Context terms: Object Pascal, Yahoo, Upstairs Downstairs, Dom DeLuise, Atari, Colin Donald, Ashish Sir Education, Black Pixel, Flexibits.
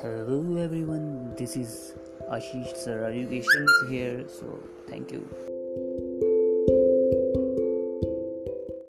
Hello everyone, this is Ashish Sir Education here, so thank you.